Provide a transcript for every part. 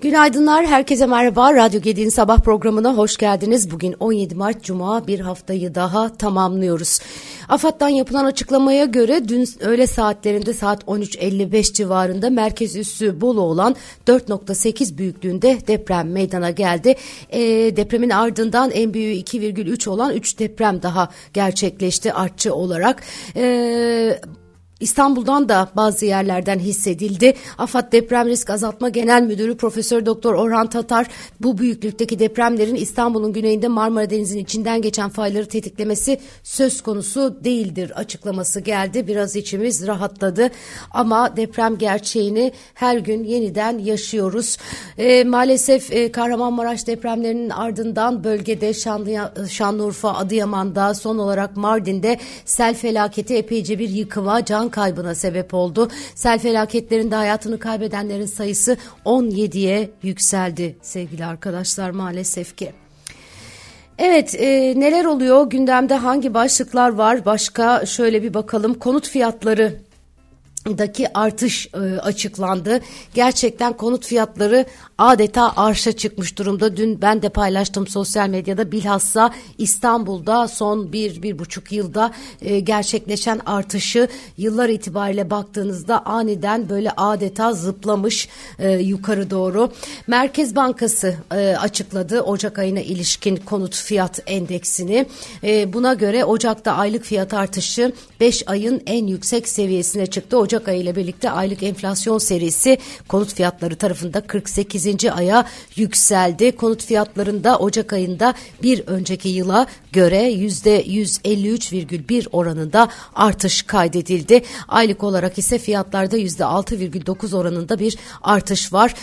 Günaydınlar, herkese merhaba. Radyo Gedi'nin sabah programına hoş geldiniz. Bugün 17 Mart Cuma, bir haftayı daha tamamlıyoruz. AFAD'dan yapılan açıklamaya göre dün öğle saatlerinde saat 13.55 civarında merkez üssü Bolu olan 4.8 büyüklüğünde deprem meydana geldi. Depremin ardından en büyüğü 2,3 olan 3 deprem daha gerçekleşti artçı olarak. İstanbul'dan da bazı yerlerden hissedildi. AFAD Deprem Risk Azaltma Genel Müdürü Profesör Doktor Orhan Tatar bu büyüklükteki depremlerin İstanbul'un güneyinde Marmara Denizi'nin içinden geçen fayları tetiklemesi söz konusu değildir açıklaması geldi. Biraz içimiz rahatladı ama deprem gerçeğini her gün yeniden yaşıyoruz. Maalesef Kahramanmaraş depremlerinin ardından bölgede Şanlıurfa, Adıyaman'da, son olarak Mardin'de sel felaketi epeyce bir yıkıma, can kaybına sebep oldu. Sel felaketlerinde hayatını kaybedenlerin sayısı 17'ye yükseldi sevgili arkadaşlar, maalesef ki. Evet, neler oluyor? Gündemde hangi başlıklar var? Başka şöyle bir bakalım. Konut fiyatları daki artış açıklandı. Gerçekten konut fiyatları adeta arşa çıkmış durumda. Dün ben de paylaştım sosyal medyada, bilhassa İstanbul'da son 1-1,5 yılda gerçekleşen artışı yıllar itibariyle baktığınızda aniden böyle adeta zıplamış yukarı doğru. Merkez Bankası açıkladı Ocak ayına ilişkin konut fiyat endeksini. Buna göre Ocak'ta aylık fiyat artışı 5 ayın en yüksek seviyesine çıktı. Ocak ayı ile birlikte aylık enflasyon serisi konut fiyatları tarafında 48. aya yükseldi. Konut fiyatlarında Ocak ayında bir önceki yıla göre %153,1 oranında artış kaydedildi. Aylık olarak ise fiyatlarda %6,9 oranında bir artış var.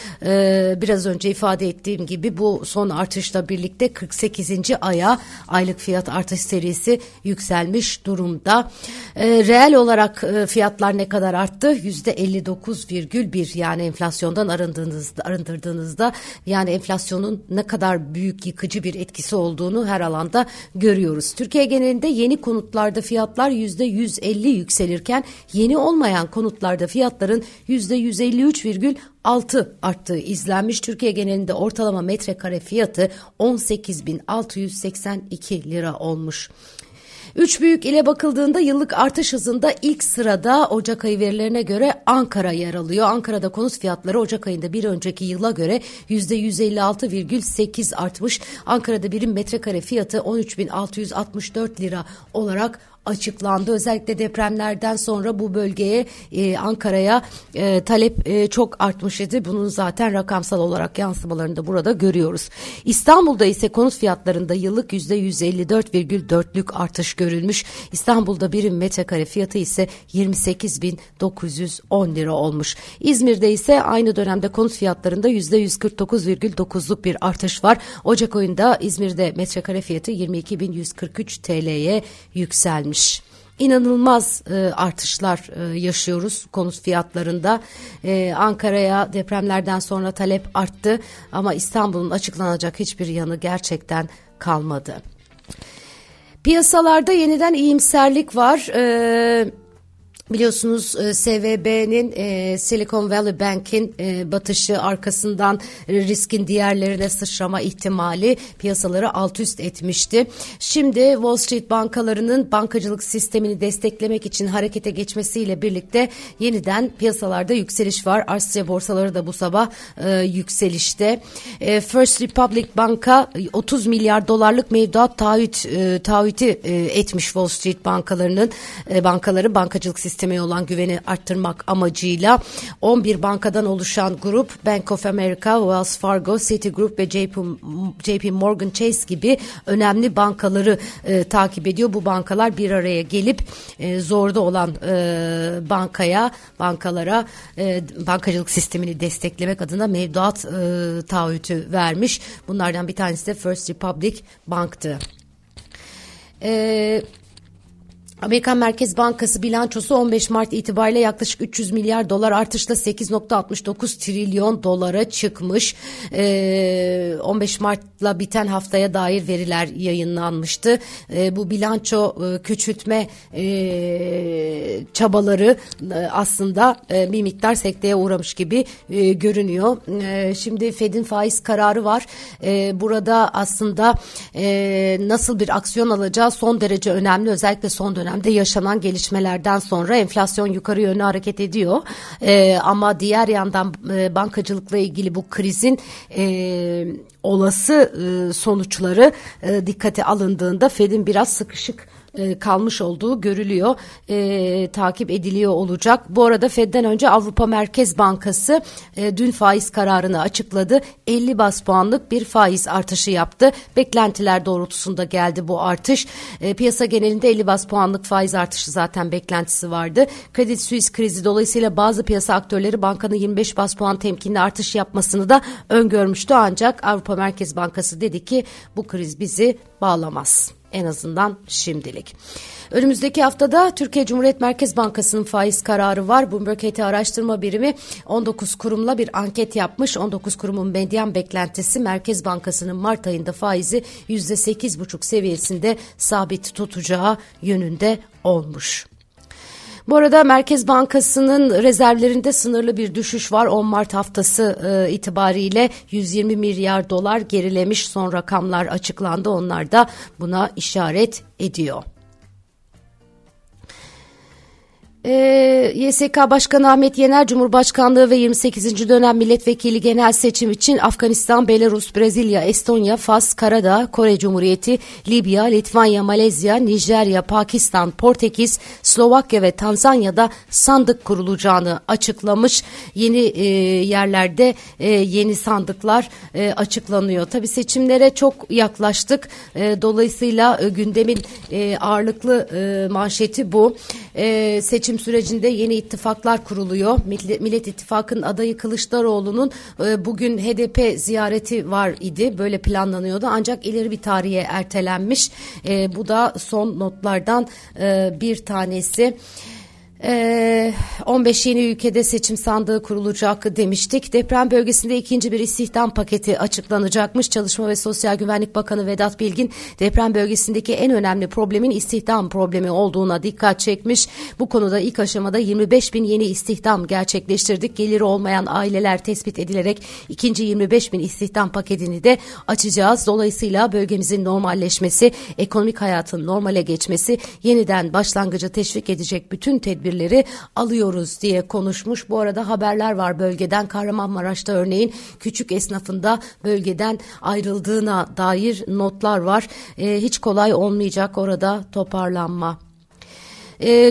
Biraz önce ifade ettiğim gibi bu son artışla birlikte 48. aya aylık fiyat artış serisi yükselmiş durumda. Reel olarak fiyatlar ne kadar arttı? %59,1, yani enflasyondan arındırdığınızda yani enflasyonun ne kadar büyük yıkıcı bir etkisi olduğunu her alanda görüyoruz. Türkiye genelinde yeni konutlarda fiyatlar %150 yükselirken yeni olmayan konutlarda fiyatların %153,6 arttığı izlenmiş. Türkiye genelinde ortalama metrekare fiyatı 18.682 lira olmuş. Üç büyük ile bakıldığında yıllık artış hızında ilk sırada Ocak ayı verilerine göre Ankara yer alıyor. Ankara'da konut fiyatları Ocak ayında bir önceki yıla göre %156,8 artmış. Ankara'da birim metrekare fiyatı 13.664 lira olarak açıklandı. Özellikle depremlerden sonra bu bölgeye, Ankara'ya talep çok artmış idi. Bunun zaten rakamsal olarak yansımalarını da burada görüyoruz. İstanbul'da ise konut fiyatlarında yıllık %154,4'lük artış görülmüş. İstanbul'da birim metrekare fiyatı ise 28.910 lira olmuş. İzmir'de ise aynı dönemde konut fiyatlarında %149,9'luk bir artış var. Ocak ayında İzmir'de metrekare fiyatı 22.143 TL'ye yükselmiş. İnanılmaz artışlar yaşıyoruz konut fiyatlarında. Ankara'ya depremlerden sonra talep arttı ama İstanbul'un açıklanacak hiçbir yanı gerçekten kalmadı. Piyasalarda yeniden iyimserlik var. Biliyorsunuz SVB'nin, Silicon Valley Bank'in batışı arkasından riskin diğerlerine sıçrama ihtimali piyasaları alt üst etmişti. Şimdi Wall Street bankalarının bankacılık sistemini desteklemek için harekete geçmesiyle birlikte yeniden piyasalarda yükseliş var. Asya borsaları da bu sabah yükselişte. First Republic Bank'a 30 milyar dolarlık mevduat taahhütü etmiş Wall Street bankaları bankacılık sistemi istemeye olan güveni arttırmak amacıyla. 11 bankadan oluşan grup Bank of America, Wells Fargo, Citigroup ve J.P. Morgan Chase gibi önemli bankaları takip ediyor. Bu bankalar bir araya gelip zorda olan bankacılık sistemini desteklemek adına mevduat taahhütü vermiş. Bunlardan bir tanesi de First Republic Bank'tı. Amerika Merkez Bankası bilançosu 15 Mart itibariyle yaklaşık $300 milyar artışla 8.69 trilyon dolara çıkmış. 15 Mart'la biten haftaya dair veriler yayınlanmıştı. Bu bilanço küçültme çabaları aslında bir miktar sekteye uğramış gibi görünüyor. Şimdi Fed'in faiz kararı var. Burada aslında nasıl bir aksiyon alacağı son derece önemli. Özellikle son dönemde yaşanan gelişmelerden sonra enflasyon yukarı yönlü hareket ediyor. Ama diğer yandan bankacılıkla ilgili bu krizin olası sonuçları dikkate alındığında Fed'in biraz sıkışık kalmış olduğu görülüyor, takip ediliyor olacak. Bu arada Fed'den önce Avrupa Merkez Bankası dün faiz kararını açıkladı. 50 baz puanlık bir faiz artışı yaptı. Beklentiler doğrultusunda geldi bu artış. Piyasa genelinde 50 baz puanlık faiz artışı zaten beklentisi vardı. Credit Suisse krizi dolayısıyla bazı piyasa aktörleri bankanın 25 baz puan temkinli artış yapmasını da öngörmüştü. Ancak Avrupa Merkez Bankası dedi ki bu kriz bizi bağlamaz. En azından şimdilik. Önümüzdeki haftada Türkiye Cumhuriyet Merkez Bankası'nın faiz kararı var. Bloomberg-HT araştırma birimi 19 kurumla bir anket yapmış. 19 kurumun medyan beklentisi Merkez Bankası'nın Mart ayında faizi %8,5 seviyesinde sabit tutacağı yönünde olmuş. Bu arada Merkez Bankası'nın rezervlerinde sınırlı bir düşüş var. 10 Mart haftası itibariyle $120 milyar gerilemiş. Son rakamlar açıklandı. Onlar da buna işaret ediyor. YSK Başkanı Ahmet Yener, Cumhurbaşkanlığı ve 28. dönem milletvekili genel seçim için Afganistan, Belarus, Brezilya, Estonya, Fas, Karadağ, Kore Cumhuriyeti, Libya, Litvanya, Malezya, Nijerya, Pakistan, Portekiz, Slovakya ve Tanzanya'da sandık kurulacağını açıklamış. Yeni yerlerde yeni sandıklar açıklanıyor. Tabii seçimlere çok yaklaştık. Dolayısıyla gündemin ağırlıklı manşeti bu. Seçim sürecinde yeni ittifaklar kuruluyor. Millet İttifakı'nın adayı Kılıçdaroğlu'nun bugün HDP ziyareti var idi. Böyle planlanıyordu. Ancak ileri bir tarihe ertelenmiş. Bu da son notlardan bir tanesi. 15 yeni ülkede seçim sandığı kurulacak demiştik. Deprem bölgesinde ikinci bir istihdam paketi açıklanacakmış. Çalışma ve Sosyal Güvenlik Bakanı Vedat Bilgin deprem bölgesindeki en önemli problemin istihdam problemi olduğuna dikkat çekmiş. Bu konuda ilk aşamada 25.000 yeni istihdam gerçekleştirdik. Geliri olmayan aileler tespit edilerek ikinci 25.000 istihdam paketini de açacağız. Dolayısıyla bölgemizin normalleşmesi, ekonomik hayatın normale geçmesi, yeniden başlangıcı teşvik edecek bütün tedbirleri alıyoruz diye konuşmuş. Bu arada haberler var bölgeden. Kahramanmaraş'ta örneğin küçük esnafın da bölgeden ayrıldığına dair notlar var. Hiç kolay olmayacak orada toparlanma.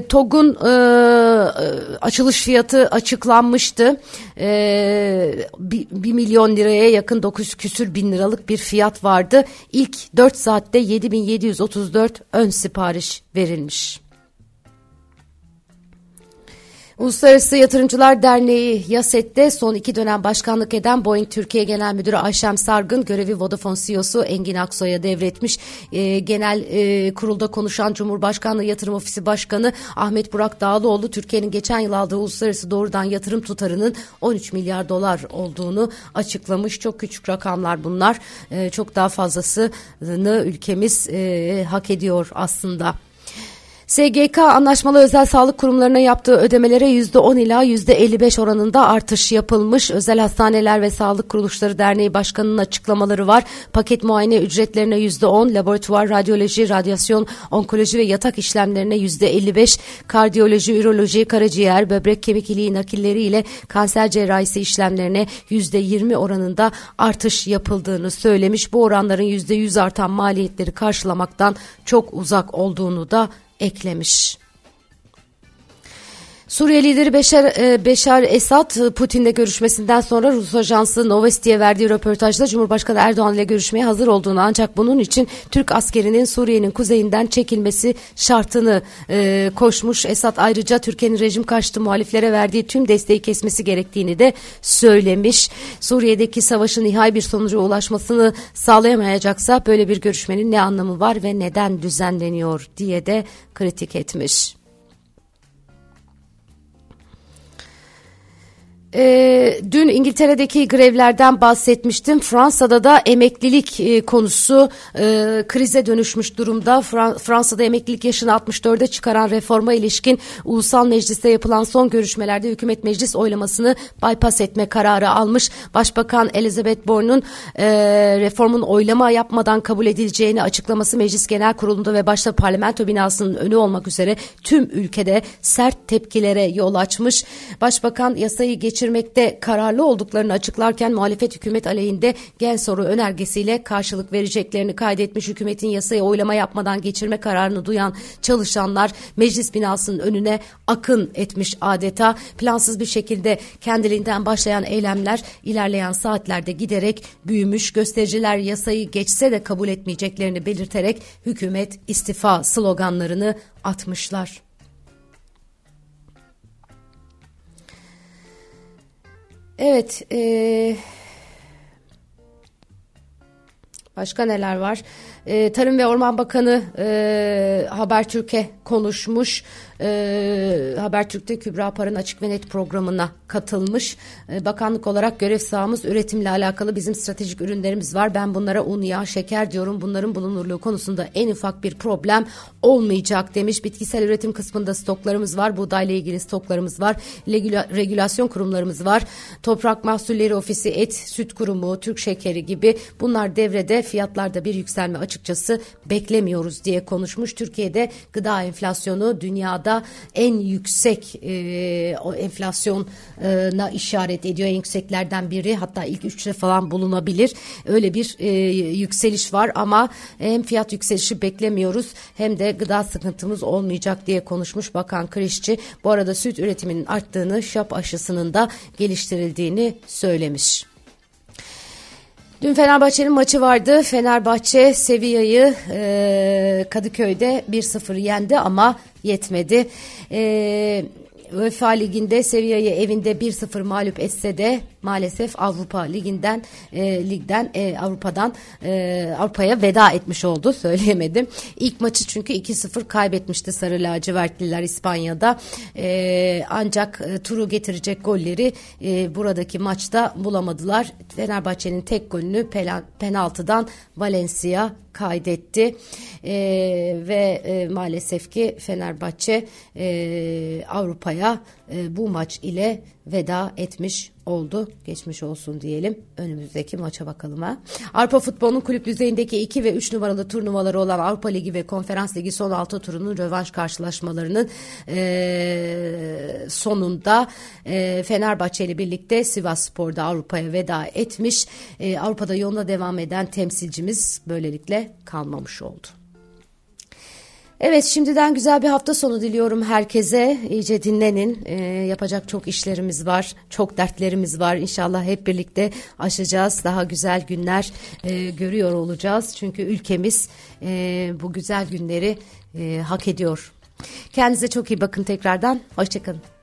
TOG'un açılış fiyatı açıklanmıştı. 1 milyon liraya yakın 9 küsür bin liralık bir fiyat vardı. İlk 4 saatte 7.734 ön sipariş verilmiş. Uluslararası Yatırımcılar Derneği YASET'te son iki dönem başkanlık eden Boeing Türkiye Genel Müdürü Ayşem Sargın görevi Vodafone CEO'su Engin Aksoy'a devretmiş. Genel kurulda konuşan Cumhurbaşkanlığı Yatırım Ofisi Başkanı Ahmet Burak Dağlıoğlu, Türkiye'nin geçen yıl aldığı uluslararası doğrudan yatırım tutarının $13 milyar olduğunu açıklamış. Çok küçük rakamlar bunlar. Çok daha fazlasını ülkemiz hak ediyor aslında. SGK anlaşmalı özel sağlık kurumlarına yaptığı ödemelere %10 ila %55 oranında artış yapılmış. Özel Hastaneler ve Sağlık Kuruluşları Derneği Başkanı'nın açıklamaları var. Paket muayene ücretlerine %10, laboratuvar, radyoloji, radyasyon, onkoloji ve yatak işlemlerine %55, kardiyoloji, üroloji, karaciğer, böbrek kemik iliği nakilleri ile kanser cerrahisi işlemlerine %20 oranında artış yapıldığını söylemiş. Bu oranların %100 artan maliyetleri karşılamaktan çok uzak olduğunu da eklemiş. Suriye lideri Beşar Esad, Putin'le görüşmesinden sonra Rus ajansı Novosti'ye verdiği röportajda Cumhurbaşkanı Erdoğan ile görüşmeye hazır olduğunu, ancak bunun için Türk askerinin Suriye'nin kuzeyinden çekilmesi şartını koşmuş. Esad ayrıca Türkiye'nin rejim karşıtı muhaliflere verdiği tüm desteği kesmesi gerektiğini de söylemiş. Suriye'deki savaşın nihai bir sonuca ulaşmasını sağlayamayacaksa böyle bir görüşmenin ne anlamı var ve neden düzenleniyor diye de kritik etmiş. Dün İngiltere'deki grevlerden bahsetmiştim. Fransa'da da emeklilik konusu krize dönüşmüş durumda. Fransa'da emeklilik yaşını 64'e çıkaran reforma ilişkin Ulusal Meclis'te yapılan son görüşmelerde hükümet meclis oylamasını bypass etme kararı almış. Başbakan Elizabeth Borne'un reformun oylama yapmadan kabul edileceğini açıklaması Meclis Genel Kurulu'nda ve başta parlamento binasının önü olmak üzere tüm ülkede sert tepkilere yol açmış. Başbakan yasayı geçirmekte kararlı olduklarını açıklarken muhalefet hükümet aleyhinde gen soru önergesiyle karşılık vereceklerini kaydetmiş. Hükümetin yasayı oylama yapmadan geçirme kararını duyan çalışanlar meclis binasının önüne akın etmiş adeta. Plansız bir şekilde kendiliğinden başlayan eylemler ilerleyen saatlerde giderek büyümüş. Göstericiler yasayı geçse de kabul etmeyeceklerini belirterek hükümet istifa sloganlarını atmışlar. Evet, başka neler var? Tarım ve Orman Bakanı Habertürk'e konuşmuş. Habertürk'te Kübra Parın Açık ve Net programına katılmış. Bakanlık olarak görev sahamız üretimle alakalı, bizim stratejik ürünlerimiz var. Ben bunlara un, yağ, şeker diyorum. Bunların bulunurluğu konusunda en ufak bir problem olmayacak demiş. Bitkisel üretim kısmında stoklarımız var. Buğdayla ilgili stoklarımız var. Regülasyon kurumlarımız var. Toprak Mahsulleri Ofisi, Et Süt Kurumu, Türk Şekeri gibi bunlar devrede. Fiyatlarda bir yükselme açıkçası beklemiyoruz diye konuşmuş. Türkiye'de gıda enflasyonu dünyada en yüksek enflasyona işaret ediyor. En yükseklerden biri, hatta ilk üçte falan bulunabilir. Öyle bir yükseliş var ama hem fiyat yükselişi beklemiyoruz hem de gıda sıkıntımız olmayacak diye konuşmuş Bakan Kırıçcı. Bu arada süt üretiminin arttığını, şap aşısının da geliştirildiğini söylemiş. Dün Fenerbahçe'nin maçı vardı. Fenerbahçe Sevilla'yı Kadıköy'de 1-0 yendi ama yetmedi. UEFA Ligi'nde Sevilla'yı evinde 1-0 mağlup etse de maalesef Avrupa Ligi'nden Avrupa'ya veda etmiş oldu. Söyleyemedim. İlk maçı çünkü 2-0 kaybetmişti Sarı Lacivertliler İspanya'da. Ancak turu getirecek golleri buradaki maçta bulamadılar. Fenerbahçe'nin tek golünü penaltıdan Valencia kaydetti ve maalesef ki Fenerbahçe Avrupa'ya bu maç ile veda etmiş oldu. Geçmiş olsun diyelim. Önümüzdeki maça bakalım. Avrupa futbolunun kulüp düzeyindeki 2 ve 3 numaralı turnuvaları olan Avrupa Ligi ve Konferans Ligi son 6 turunun rövanş karşılaşmalarının sonunda Fenerbahçe ile birlikte Sivasspor'da Avrupa'ya veda etmiş. Avrupa'da yoluna devam eden temsilcimiz böylelikle kalmamış oldu. Evet, şimdiden güzel bir hafta sonu diliyorum herkese. İyice dinlenin. Yapacak çok işlerimiz var. Çok dertlerimiz var. İnşallah hep birlikte aşacağız. Daha güzel günler görüyor olacağız. Çünkü ülkemiz bu güzel günleri hak ediyor. Kendinize çok iyi bakın tekrardan. Hoşçakalın.